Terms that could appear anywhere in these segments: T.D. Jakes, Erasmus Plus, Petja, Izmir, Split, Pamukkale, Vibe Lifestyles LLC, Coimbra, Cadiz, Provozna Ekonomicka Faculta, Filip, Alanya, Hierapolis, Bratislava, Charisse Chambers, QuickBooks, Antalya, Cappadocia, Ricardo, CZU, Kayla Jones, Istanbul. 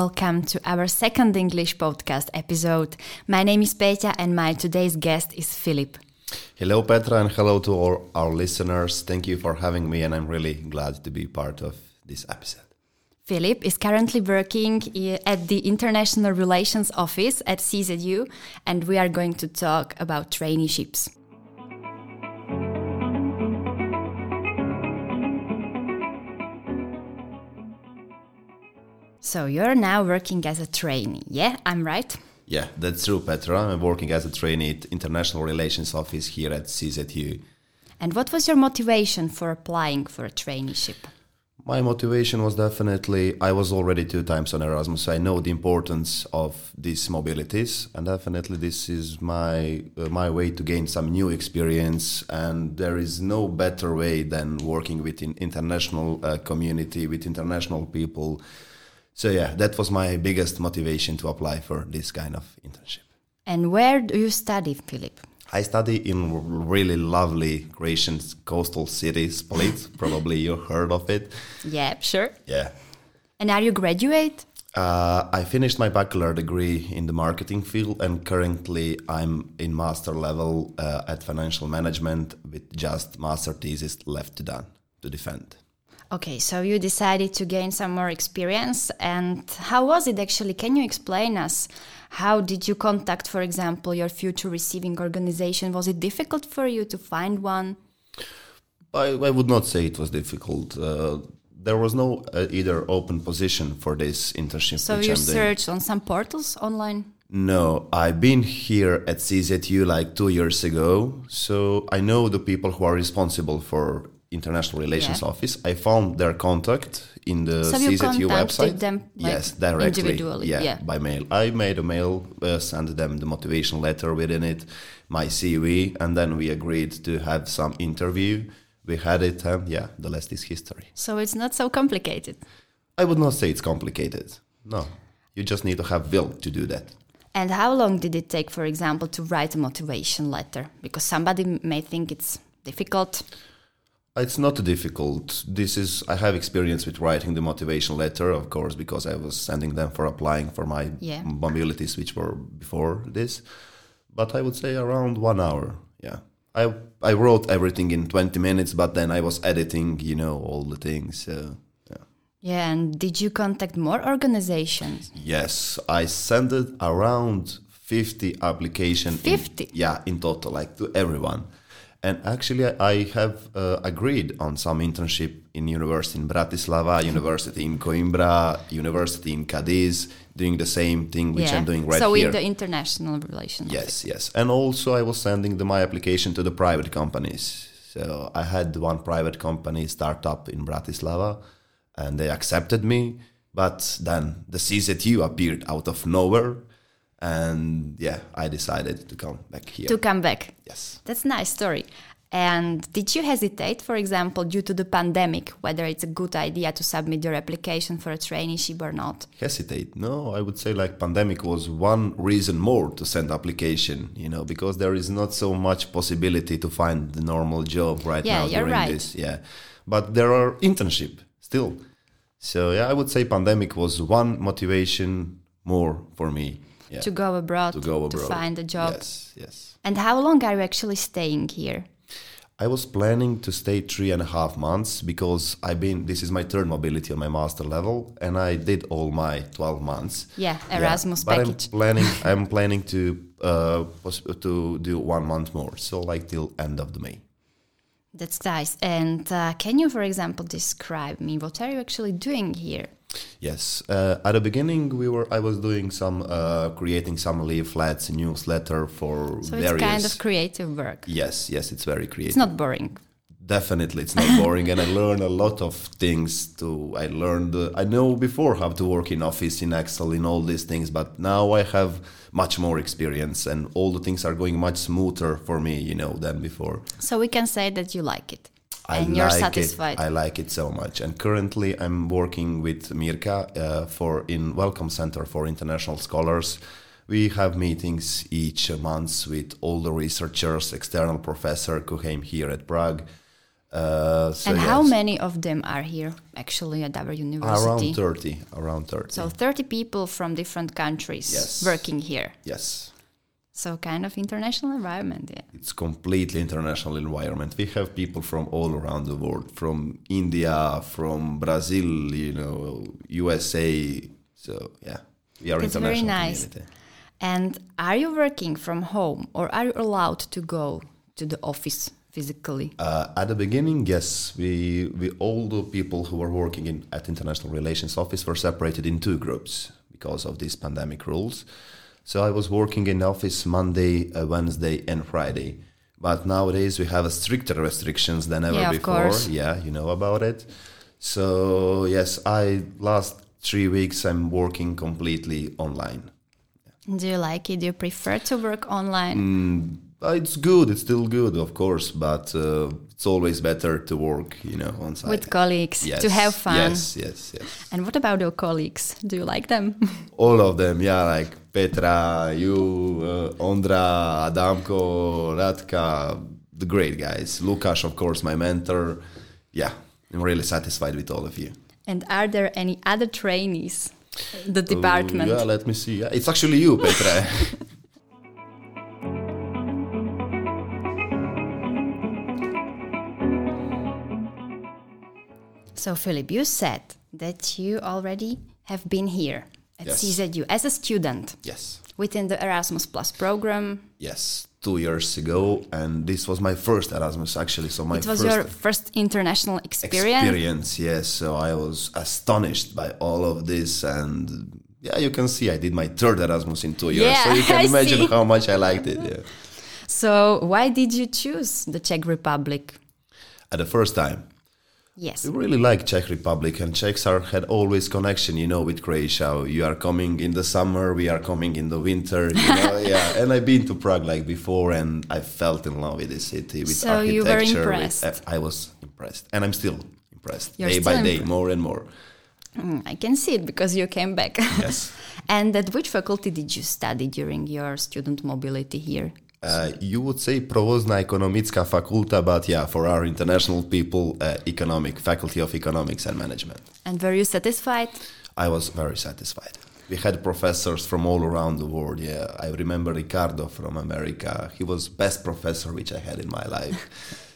Welcome to our second English podcast episode. My name is Petja and my today's guest is Filip. Hello Petra and hello to all our listeners. Thank you for having me and I'm really glad to be part of this episode. Filip is currently working at the International Relations Office at CZU, and we are going to talk about traineeships. So you're now working as a trainee, yeah? I'm right? Yeah, that's true, Petra. I'm working as a trainee at International Relations Office here at CZU. And what was your motivation for applying for a traineeship? My motivation was definitely, I was already 2 times on Erasmus, so I know the importance of these mobilities, and definitely this is my way to gain some new experience, and there is no better way than working with an international community, with international people. So yeah, that was my biggest motivation to apply for this kind of internship. And where do you study, Filip? I study in really lovely Croatian coastal city, Split. Probably you heard of it. Yeah, sure. Yeah. And are you graduate? I finished my bachelor degree in the marketing field, and currently I'm in master level at financial management with just master thesis left to defend. Okay, so you decided to gain some more experience. And how was it actually? Can you explain us? How did you contact, for example, your future receiving organization? Was it difficult for you to find one? I would not say it was difficult. There was no either open position for this internship. So you searched on some portals online? No, I've been here at CZU like 2 years ago. So I know the people who are responsible for International Relations Office. I found their contact in the CZU website. Them, like, yes, directly. Individually. Yeah, by mail. I made a mail, sent them the motivation letter within it, my CV, and then we agreed to have some interview. We had it, and the rest is history. So it's not so complicated. I would not say it's complicated. No, you just need to have will to do that. And how long did it take, for example, to write a motivation letter? Because somebody may think it's difficult. It's not difficult. I have experience with writing the motivation letter, of course, because I was sending them for applying for my mobilities, which were before this. But I would say around 1 hour. Yeah, I wrote everything in 20 minutes, but then I was editing, all the things. Yeah, and did you contact more organizations? Yes, I sent it around 50 applications. 50? In total, like to everyone. And actually, I have agreed on some internship in university in Bratislava, university in Coimbra, university in Cadiz, doing the same thing which I'm doing right so here. So in the international relations. Yes. And also I was sending my application to the private companies. So I had one private company startup in Bratislava, and they accepted me. But then the CZU appeared out of nowhere. And I decided to come back here. To come back. Yes. That's a nice story. And did you hesitate, for example, due to the pandemic, whether it's a good idea to submit your application for a traineeship or not? Hesitate? No, I would say like pandemic was one reason more to send application, because there is not so much possibility to find the normal job now during this. Yeah, you're right. But there are internship still. So I would say pandemic was one motivation more for me. Yeah. To go abroad, to find a job. Yes. And how long are you actually staying here? I was planning to stay 3.5 months because this is my third mobility on my master level, and I did all my 12 months. Yeah, Erasmus package. But I'm planning to do 1 month more, so like till end of the May. That's nice. And can you, for example, describe me what are you actually doing here? Yes. At the beginning, I was doing creating some leaflets, newsletter for various... So it's kind of creative work. Yes, it's very creative. It's not boring. Definitely, it's not boring. And I learned a lot of things I know before how to work in Office, in Excel, in all these things, but now I have much more experience and all the things are going much smoother for me, than before. So we can say that you like it. You're satisfied. I like it so much. And currently I'm working with Mirka in Welcome Center for International Scholars. We have meetings each month with all the researchers, external professor who came here at Prague, How many of them are here actually at our university? Around 30. So 30 people from different countries working here. Yes. So kind of international environment, yeah. It's completely international environment. We have people from all around the world, from India, from Brazil, USA. So yeah, we are That's international very nice. Community. And are you working from home or are you allowed to go to the office physically? At the beginning, yes. We all the people who were working at International Relations Office were separated in two groups because of these pandemic rules. So I was working in office Monday, Wednesday, and Friday. But nowadays we have stricter restrictions than ever before. Course. Yeah, you know about it. So yes, last 3 weeks I'm working completely online. Do you like it? Do you prefer to work online? It's good. It's still good, of course, but it's always better to work, on site. With colleagues, to have fun. Yes. And what about your colleagues? Do you like them? All of them, yeah, like Petra, you, Ondra, Adamko, Radka, the great guys. Lukas, of course, my mentor. Yeah, I'm really satisfied with all of you. And are there any other trainees? The department. Yeah, let me see. It's actually you, Petra. So, Filip, you said that you already have been here at CZU as a student. Yes. Within the Erasmus Plus program. Yes, 2 years ago. And this was my first Erasmus, actually. Your first international experience? Experience, yes. So I was astonished by all of this. And yeah, you can see I did my third Erasmus in 2 years. Yeah, so you can imagine how much I liked it. Yeah. So why did you choose the Czech Republic? At the first time. Yes. We really like Czech Republic, and Czechs had always connection, with Croatia. You are coming in the summer, we are coming in the winter, yeah. And I've been to Prague before, and I felt in love with the city, with architecture. You were impressed. I was impressed, and I'm still impressed. You're day by day, more and more. I can see it because you came back. Yes. And at which faculty did you study during your student mobility here? You would say Provozna Ekonomicka Faculta, but yeah, for our international people, Faculty of Economics and Management. And were you satisfied? I was very satisfied. We had professors from all around the world, yeah. I remember Ricardo from America. He was best professor which I had in my life.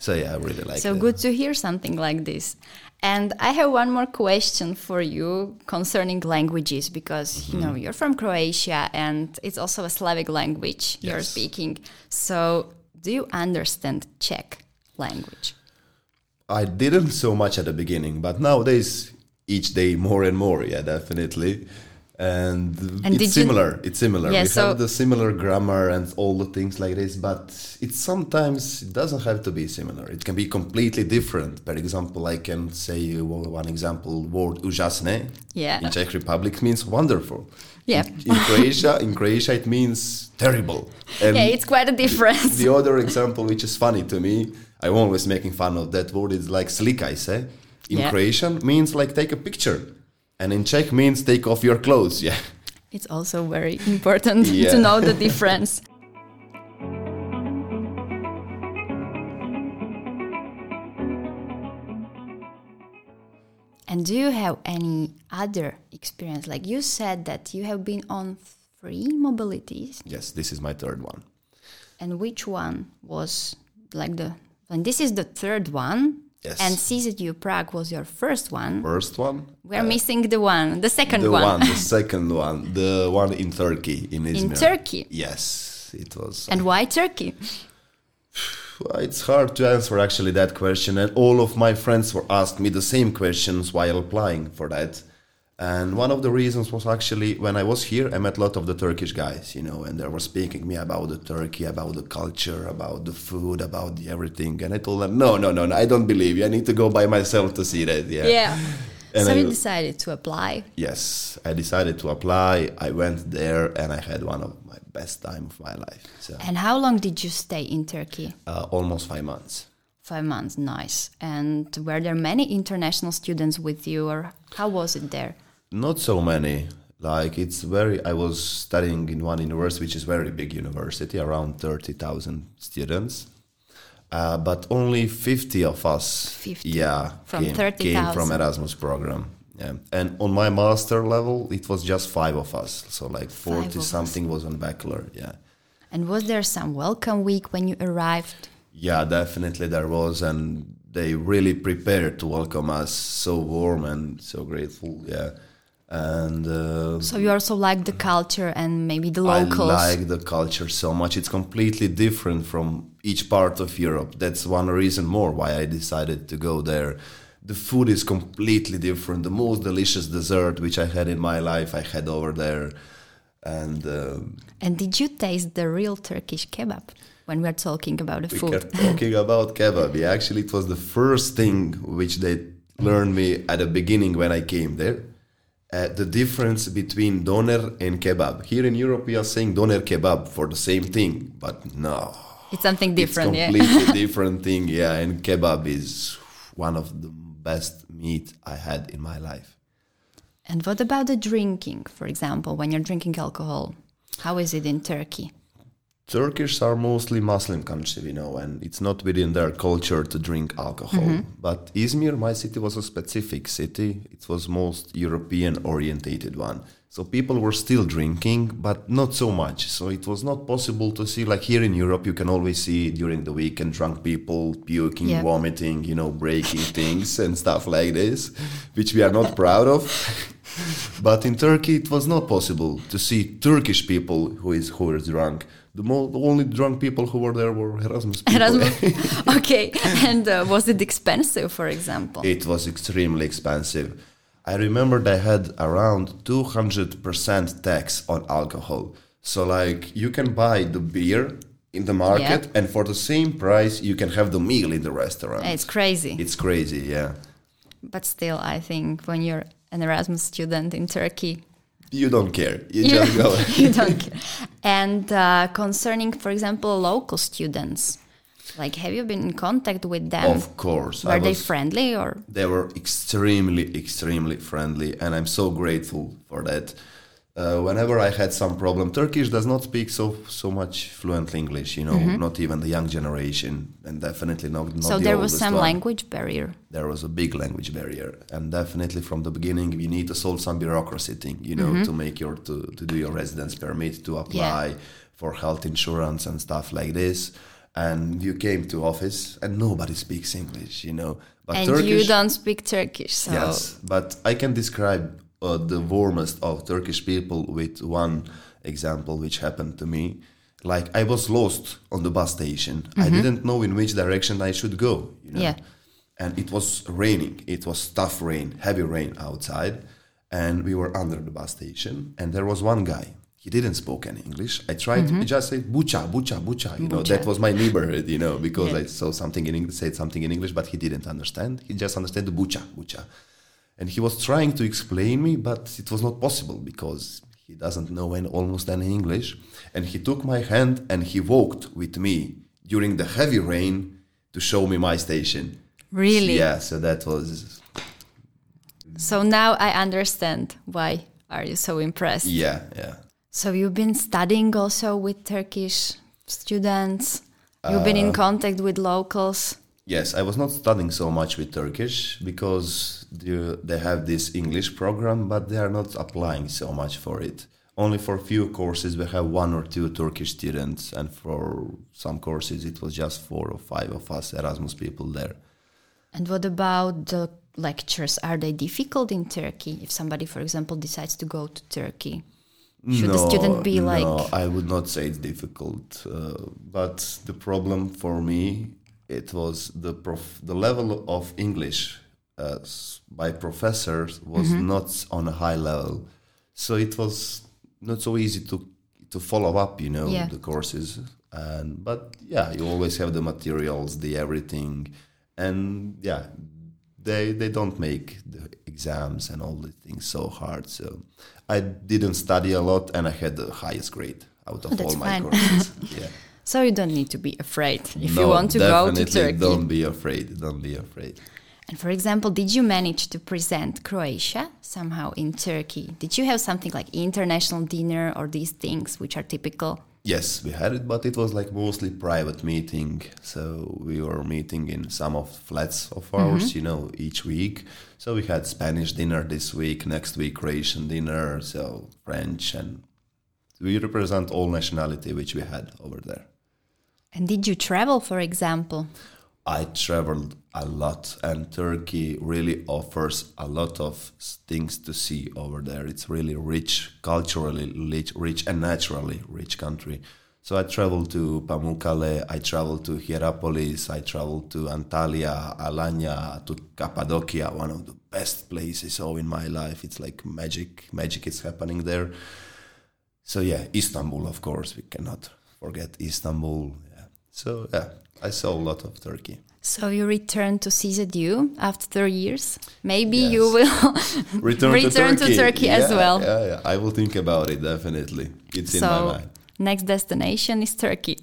So yeah, I really liked it. So good to hear something like this. And I have one more question for you concerning languages, because, you're from Croatia and it's also a Slavic language you're speaking. So do you understand Czech language? I didn't so much at the beginning, but nowadays each day more and more. Yeah, definitely. And it's similar. Yeah, we have the similar grammar and all the things like this, but it sometimes doesn't have to be similar. It can be completely different. For example, I can say one example, word užasné in Czech Republic means wonderful. Yeah. In Croatia it means terrible. And it's quite a difference. The other example, which is funny to me, I'm always making fun of that word, is like slikaj se. In Croatian means like take a picture. And in Czech means take off your clothes, yeah. It's also very important to know the difference. And do you have any other experience? Like you said that you have been on 3 mobilities. Yes, this is my third one. And which one was and this is the third one. Yes. And CZU Prague was your first one. First one. We're missing the second one. The second one. The one in Turkey, in Izmir. In Turkey? Yes, it was. And why Turkey? It's hard to answer actually that question. And all of my friends were asked me the same questions while applying for that. And one of the reasons was actually when I was here, I met a lot of the Turkish guys, and they were speaking to me about the Turkey, about the culture, about the food, about the everything. And I told them, no, I don't believe you. I need to go by myself to see that. Yeah. Yeah. And so you decided to apply? Yes, I decided to apply. I went there and I had one of my best time of my life. So. And how long did you stay in Turkey? Almost 5 months. 5 months, nice. And were there many international students with you, or how was it there? Not so many. I was studying in one university, which is very big university, around 30,000 students. but only 50 of us 50. Came from Erasmus program. Yeah. And on my master level, it was just 5 of us. So like 40 something was on bachelor. Yeah. And was there some welcome week when you arrived? Yeah, definitely there was. And they really prepared to welcome us. So warm and so grateful. Yeah. And so you also like the culture and maybe the locals. I like the culture so much. It's completely different from each part of Europe. That's one reason more why I decided to go there. The food is completely different. The most delicious dessert which I had in my life, I had over there. And did you taste the real Turkish kebab when we're talking about the food? We are talking about kebab. Yeah, actually, it was the first thing which they learned me at the beginning when I came there. The difference between doner and kebab. Here in Europe, we are saying doner kebab for the same thing, but no. It's something different, yeah. It's completely different thing, yeah. And kebab is one of the best meat I had in my life. And what about the drinking, for example, when you're drinking alcohol? How is it in Turkey? Turkish are mostly Muslim country, you know, and it's not within their culture to drink alcohol. Mm-hmm. But Izmir, my city, was a specific city. It was most European-orientated one. So people were still drinking, but not so much. So it was not possible to see, like here in Europe, you can always see during the weekend drunk people puking, yep. Vomiting, you know, breaking things and stuff like this, which we are not proud of. But in Turkey, it was not possible to see Turkish people who are drunk. The only drunk people who were there were Erasmus people. Okay, and was it expensive, for example? It was extremely expensive. I remember they had around 200% tax on alcohol. So, like, you can buy the beer in the market, yeah. And for the same price, you can have the meal in the restaurant. It's crazy. It's crazy, yeah. But still, I think when you're an Erasmus student in Turkey... You don't care. You just go. You don't care. And concerning, for example, local students, like, have you been in contact with them? Of course. Were they friendly or? They were extremely, extremely friendly, and I'm so grateful for that. Whenever I had some problem, Turkish does not speak so much fluent English, you know, mm-hmm. Not even the young generation, and definitely not so the there was some language barrier. There was a big language barrier, and definitely from the beginning you need to solve some bureaucracy thing, you know, mm-hmm. to do your residence permit, to apply for health insurance and stuff like this. And you came to office and nobody speaks English, you know. But and Turkish, you don't speak Turkish, so yes, but I can describe. The warmest of Turkish people with one example which happened to me. Like, I was lost on the bus station. Mm-hmm. I didn't know in which direction I should go. You know? Yeah. And it was raining. It was tough rain, heavy rain outside. And we were under the bus station. And there was one guy. He didn't speak any English. I tried to just say, bucha, bucha, bucha. You know, that was my neighborhood, you know, because I said something in English, but he didn't understand. He just understood the bucha, bucha. And he was trying to explain me, but it was not possible because he doesn't know almost any English. And he took my hand and he walked with me during the heavy rain to show me my station. Really? Yeah, so that was... So now I understand why are you so impressed. Yeah, yeah. So you've been studying also with Turkish students. You've been in contact with locals. Yes, I was not studying so much with Turkish because they have this English program, but they are not applying so much for it. Only for a few courses we have 1 or 2 Turkish students, and for some courses it was just 4 or 5 of us Erasmus people there. And what about the lectures? Are they difficult in Turkey? If somebody, for example, decides to go to Turkey, should the student be like... No, I would not say it's difficult, but the problem for me... It was the level of English by professors was not on a high level. So it was not so easy to follow up, you know, the courses. But yeah, you always have the materials, the everything. And yeah, they don't make the exams and all the things so hard. So I didn't study a lot and I had the highest grade out of all my courses. Yeah. So you don't need to be afraid if you want to go to Turkey. Don't be afraid. Don't be afraid. And for example, did you manage to present Croatia somehow in Turkey? Did you have something like international dinner or these things which are typical? Yes, we had it, but it was like mostly private meeting. So we were meeting in some of flats of ours, mm-hmm. you know, each week. So we had Spanish dinner this week, next week Croatian dinner, so French, and we represent all nationality which we had over there. And did you travel, for example? I traveled a lot, and Turkey really offers a lot of things to see over there. It's really rich, culturally rich and naturally rich country. So I traveled to Pamukkale, I traveled to Hierapolis, I traveled to Antalya, Alanya, to Cappadocia, one of the best places all in my life. It's like magic is happening there. So yeah, Istanbul, of course, we cannot forget Istanbul. Yeah. So yeah, I saw a lot of Turkey. So you returned to CZU after 3 years. Maybe yes. You will return to Turkey yeah, as well. Yeah, yeah, I will think about it, definitely. It's in my mind. Next destination is Turkey.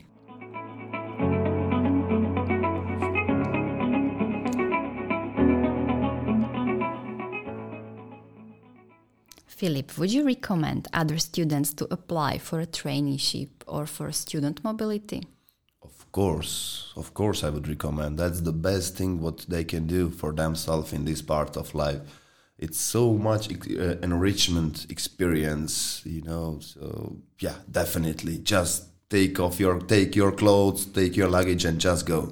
Filip, would you recommend other students to apply for a traineeship or for student mobility? Of course I would recommend. That's the best thing what they can do for themselves in this part of life. It's so much enrichment experience, you know. So yeah, definitely just take your clothes, take your luggage and just go.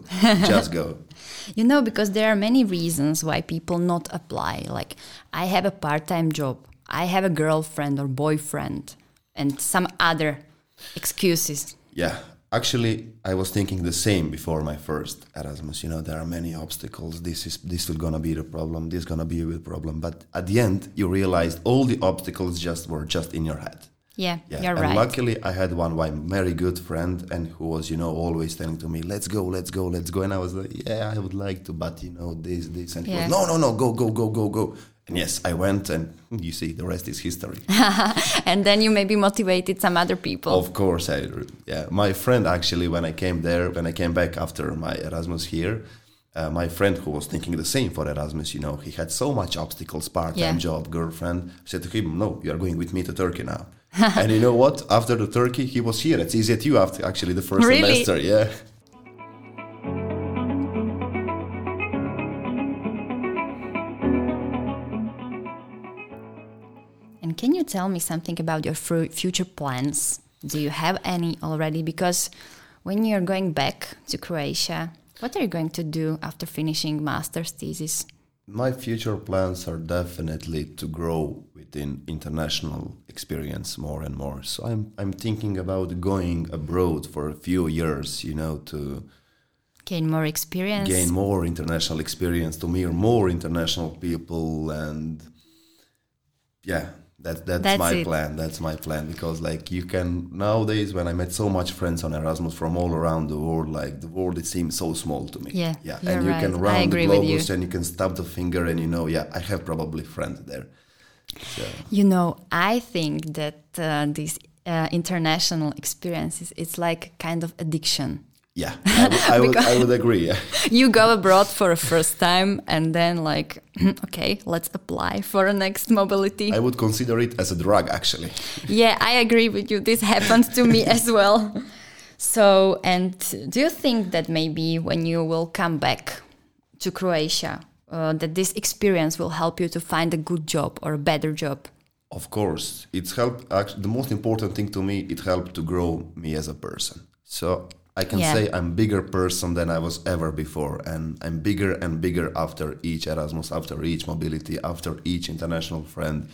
You know, because there are many reasons why people not apply. Like, I have a part-time job, I have a girlfriend or boyfriend, and some other excuses. Yeah. Actually, I was thinking the same before my first Erasmus. You know, there are many obstacles. This is gonna be the problem. This is gonna be the problem. But at the end, you realized all the obstacles were just in your head. Yeah, you're right. Luckily, I had one very good friend, and who was, you know, always telling to me, "Let's go." And I was like, "Yeah, I would like to, but you know, this." And yes. He was, "No, go." And yes, I went, and you see, the rest is history. And then you maybe motivated some other people. Of course, my friend actually, when I came back after my Erasmus here, my friend who was thinking the same for Erasmus, you know, he had so much obstacles, part-time job, girlfriend. I said to him, "No, you are going with me to Turkey now." And you know what? After the Turkey, he was here. It's easy at you after actually the first semester. Yeah. Can you tell me something about your future plans? Do you have any already? Because when you're going back to Croatia, what are you going to do after finishing master's thesis? My future plans are definitely to grow within international experience more and more. So I'm thinking about going abroad for a few years, you know, to gain more international experience, to meet more international people, and yeah. That's my plan because, like, you can nowadays, when I met so much friends on Erasmus from all around the world, like, the world, it seems so small to me. Yeah. And you can round the globus and you can stab the finger and you know, I have probably friends there. So. You know, I think that these international experiences, it's like kind of addiction. Yeah, I would agree. Yeah. You go abroad for a first time and then like, okay, let's apply for a next mobility. I would consider it as a drug, actually. Yeah, I agree with you. This happened to me as well. So, and do you think that maybe when you will come back to Croatia, that this experience will help you to find a good job or a better job? Of course. It's helped. The most important thing to me, it helped to grow me as a person. So I can say I'm bigger person than I was ever before, and I'm bigger and bigger after each Erasmus, after each mobility, after each international friend.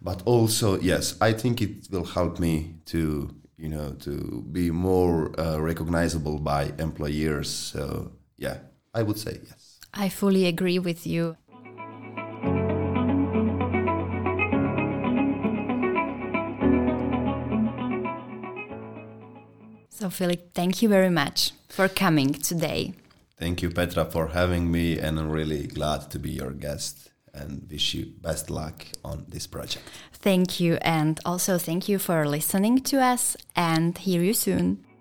But also, yes, I think it will help me to, you know, to be more recognizable by employers. So yeah, I would say yes. I fully agree with you. So, Filip, thank you very much for coming today. Thank you, Petra, for having me, and I'm really glad to be your guest, and wish you best luck on this project. Thank you, and also thank you for listening to us, and hear you soon.